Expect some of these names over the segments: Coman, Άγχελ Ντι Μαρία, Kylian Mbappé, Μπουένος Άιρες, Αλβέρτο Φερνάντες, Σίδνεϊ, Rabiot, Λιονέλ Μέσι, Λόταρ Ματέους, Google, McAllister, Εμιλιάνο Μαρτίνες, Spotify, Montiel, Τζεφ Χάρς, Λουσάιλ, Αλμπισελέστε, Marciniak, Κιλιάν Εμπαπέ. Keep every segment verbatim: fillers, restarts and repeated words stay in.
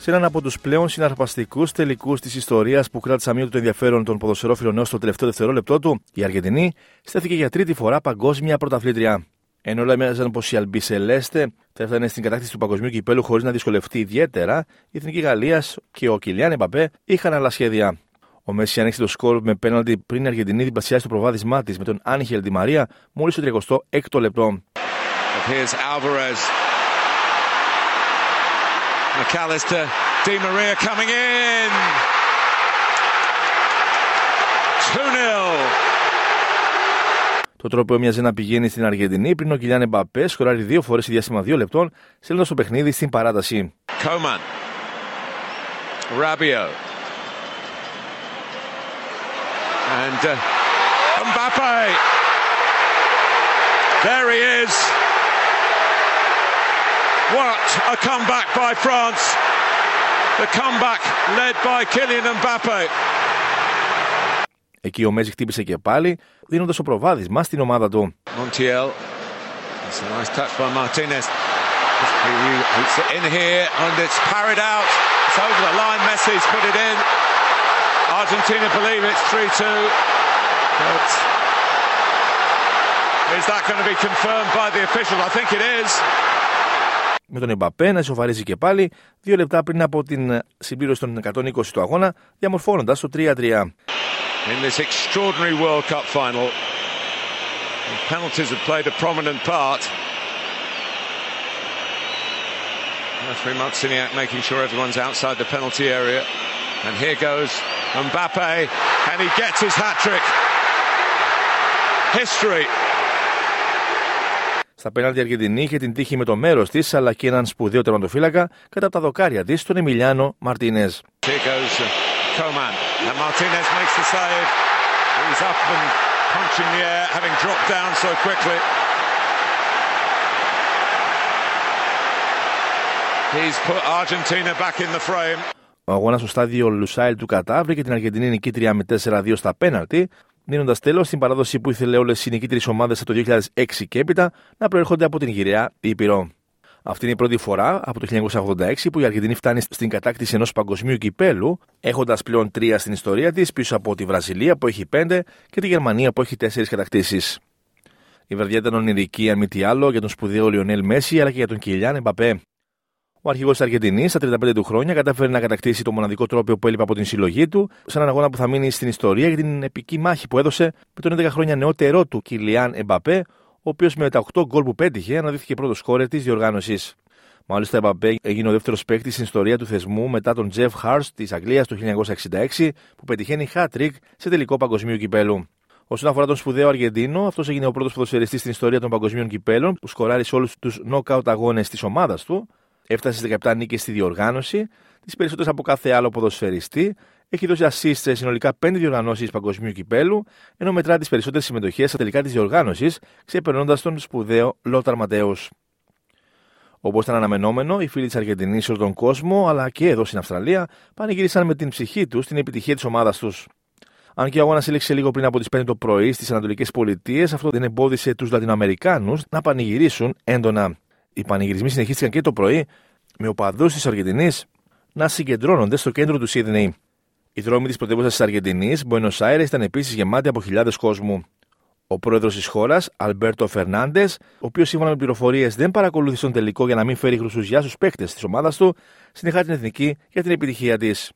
Σε έναν από τους πλέον συναρπαστικούς τελικούς της ιστορίας που κράτησε αμύωτο το ενδιαφέρον των ποδοσφαιρόφιλων έως το τελευταίο δευτερόλεπτό του, η Αργεντινή στέθηκε για τρίτη φορά παγκόσμια πρωταθλήτρια. Ενώ όλα έμοιαζαν πως η Αλμπισελέστε θα έφτανε στην κατάκτηση του παγκοσμίου κυπέλου χωρίς να δυσκολευτεί ιδιαίτερα, η Εθνική Γαλλίας και ο Κιλιάν Εμπαπέ είχαν άλλα σχέδια. Ο Μέσι άνοιξε το σκορ με πέναλτι πριν η Αργεντινή διπλασιάσει το προβάδισμά της με τον Άγχελ Ντι Μαρία μόλις στο τριακοστό έκτο λεπτό. McAllister, Di Maria coming in. two nil. Το τρόπαιο μοιάζει να πηγαίνει στην Αργεντινή πριν ο Κιλιάν Εμπαπέ σκοράρει δύο φορές σε διάστημα δύο λεπτών, στέλνοντας το παιχνίδι στην παράταση. Coman. Rabiot. And uh, Mbappe. There he is. What a comeback by France. The comeback led by Kylian Mbappé. Εκεί ο Μέζι χτύπησε και πάλι, δίνοντας το προβάδισμα στην ομάδα του. Montiel. It's a nice touch by Martinez. It's in here and it's parried out. It's over the line. Messi's put it in. Argentina believe it's three two. But is that going to be confirmed by the official? I think it is. Με τον Εμπαπέ να ισοφαρίζει και πάλι δύο λεπτά πριν από την συμπλήρωση των εκατόν είκοσι του αγώνα, διαμορφώνοντας το τρία τρία. In this extraordinary World Cup final, the penalties have played a prominent part. Referee Marciniak making sure everyone's outside the penalty area. And here goes Mbappe, and he gets his hat-trick. History. Στα πέναλτι η Αργεντινή είχε την τύχη με το μέρος της, αλλά και έναν σπουδαίο τερματοφύλακα κάτω από τα δοκάρια της, τον Εμιλιάνο Μαρτίνες. Ο αγώνας στο στάδιο Λουσάιλ του Κατάρ βρήκε την Αργεντινή νικήτρια με τέσσερα δύο στα πέναλτι, δίνοντας τέλος στην παράδοση που ήθελε όλες οι νικήτριες ομάδες από το δύο χιλιάδες έξι και έπειτα να προέρχονται από την γυραιά Ήπειρο. Αυτή είναι η πρώτη φορά από το χίλια εννιακόσια ογδόντα έξι που η Αργεντινή φτάνει στην κατάκτηση ενός παγκοσμίου κυπέλου, έχοντας πλέον τρία στην ιστορία της, πίσω από τη Βραζιλία που έχει πέντε και τη Γερμανία που έχει τέσσερις κατακτήσεις. Η βραδιά ήταν ονειρική, αν μη τι άλλο, για τον σπουδαίο Λιονέλ Μέσι αλλά και για τον Κιλιάν Εμπαπέ. Ο αρχηγός της Αργεντινής, στα τριάντα πέντε του χρόνια, κατάφερε να κατακτήσει το μοναδικό τρόπαιο που έλειπε από την συλλογή του, σε έναν αγώνα που θα μείνει στην ιστορία για την επική μάχη που έδωσε με τον έντεκα χρόνια νεότερό του Κιλιάν Εμπαπέ, ο οποίος με τα οκτώ γκολ που πέτυχε αναδείχθηκε πρώτος σκόρερ της διοργάνωσης. Μάλιστα, ο Εμπαπέ έγινε ο δεύτερος παίκτης στην ιστορία του θεσμού μετά τον Τζεφ Χάρς της Αγγλίας το χίλια εννιακόσια εξήντα έξι, που πετυχαίνει hat-trick σε τελικό παγκοσμίου κυπέλου. Όσον αφορά τον σπουδαίο Αργεντίνο, αυτός έγινε ο πρώτος ποδοσφαιριστής στην ιστορία των παγκοσμίων κυπέλων που σκοράρει σε όλους τους knockout αγώνες της ομάδας του. Έφτασε στις δεκαεπτά νίκες στη διοργάνωση, τις περισσότερες από κάθε άλλο ποδοσφαιριστή, έχει δώσει assist σε συνολικά πέντε διοργανώσεις παγκοσμίου κυπέλου, ενώ μετρά τις περισσότερες συμμετοχές στα τελικά της διοργάνωσης, ξεπερνώντας τον σπουδαίο Λόταρ Ματέους. Όπως ήταν αναμενόμενο, οι φίλοι της Αργεντινής σε όλο τον κόσμο, αλλά και εδώ στην Αυστραλία, πανηγύρισαν με την ψυχή τους την επιτυχία της ομάδας τους. Αν και ο αγώνας έληξε λίγο πριν από τις πέντε το πρωί στις Ανατολικές Πολιτείες, αυτό δεν εμπόδισε τους Λατινοαμερικάνους να πανηγυρίσουν έντονα. Οι πανηγυρισμοί συνεχίστηκαν και το πρωί, με οπαδούς της Αργεντινής να συγκεντρώνονται στο κέντρο του Σίδνεϊ. Οι δρόμοι της πρωτεύουσας της Αργεντινής, Μπουένος Άιρες, ήταν επίσης γεμάτοι από χιλιάδες κόσμου. Ο πρόεδρος της χώρας, Αλβέρτο Φερνάντες, ο οποίος σύμφωνα με πληροφορίες δεν παρακολούθησε τον τελικό για να μην φέρει χρυσουζιά στους παίκτες της ομάδας του, συνεχά την εθνική για την επιτυχία της.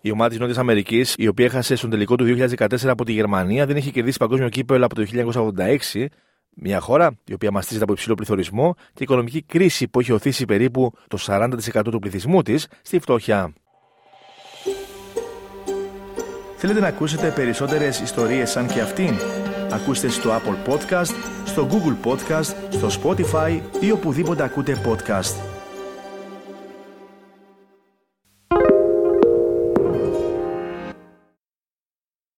Η ομάδα της Νότιας Αμερικής, η οποία έχασε στον τελικό του δύο χιλιάδες δεκατέσσερα από τη Γερμανία, δεν είχε κερδίσει παγκόσμιο κύπελλο από το χίλια εννιακόσια ογδόντα έξι. Μια χώρα η οποία μαστίζεται από υψηλό πληθωρισμό και οικονομική κρίση που έχει οθήσει περίπου το σαράντα τοις εκατό του πληθυσμού της στη φτώχεια. Θέλετε να ακούσετε περισσότερες ιστορίες σαν και αυτήν? Ακούστε στο Apple Podcast, στο Google Podcast, στο Spotify ή οπουδήποτε ακούτε podcast.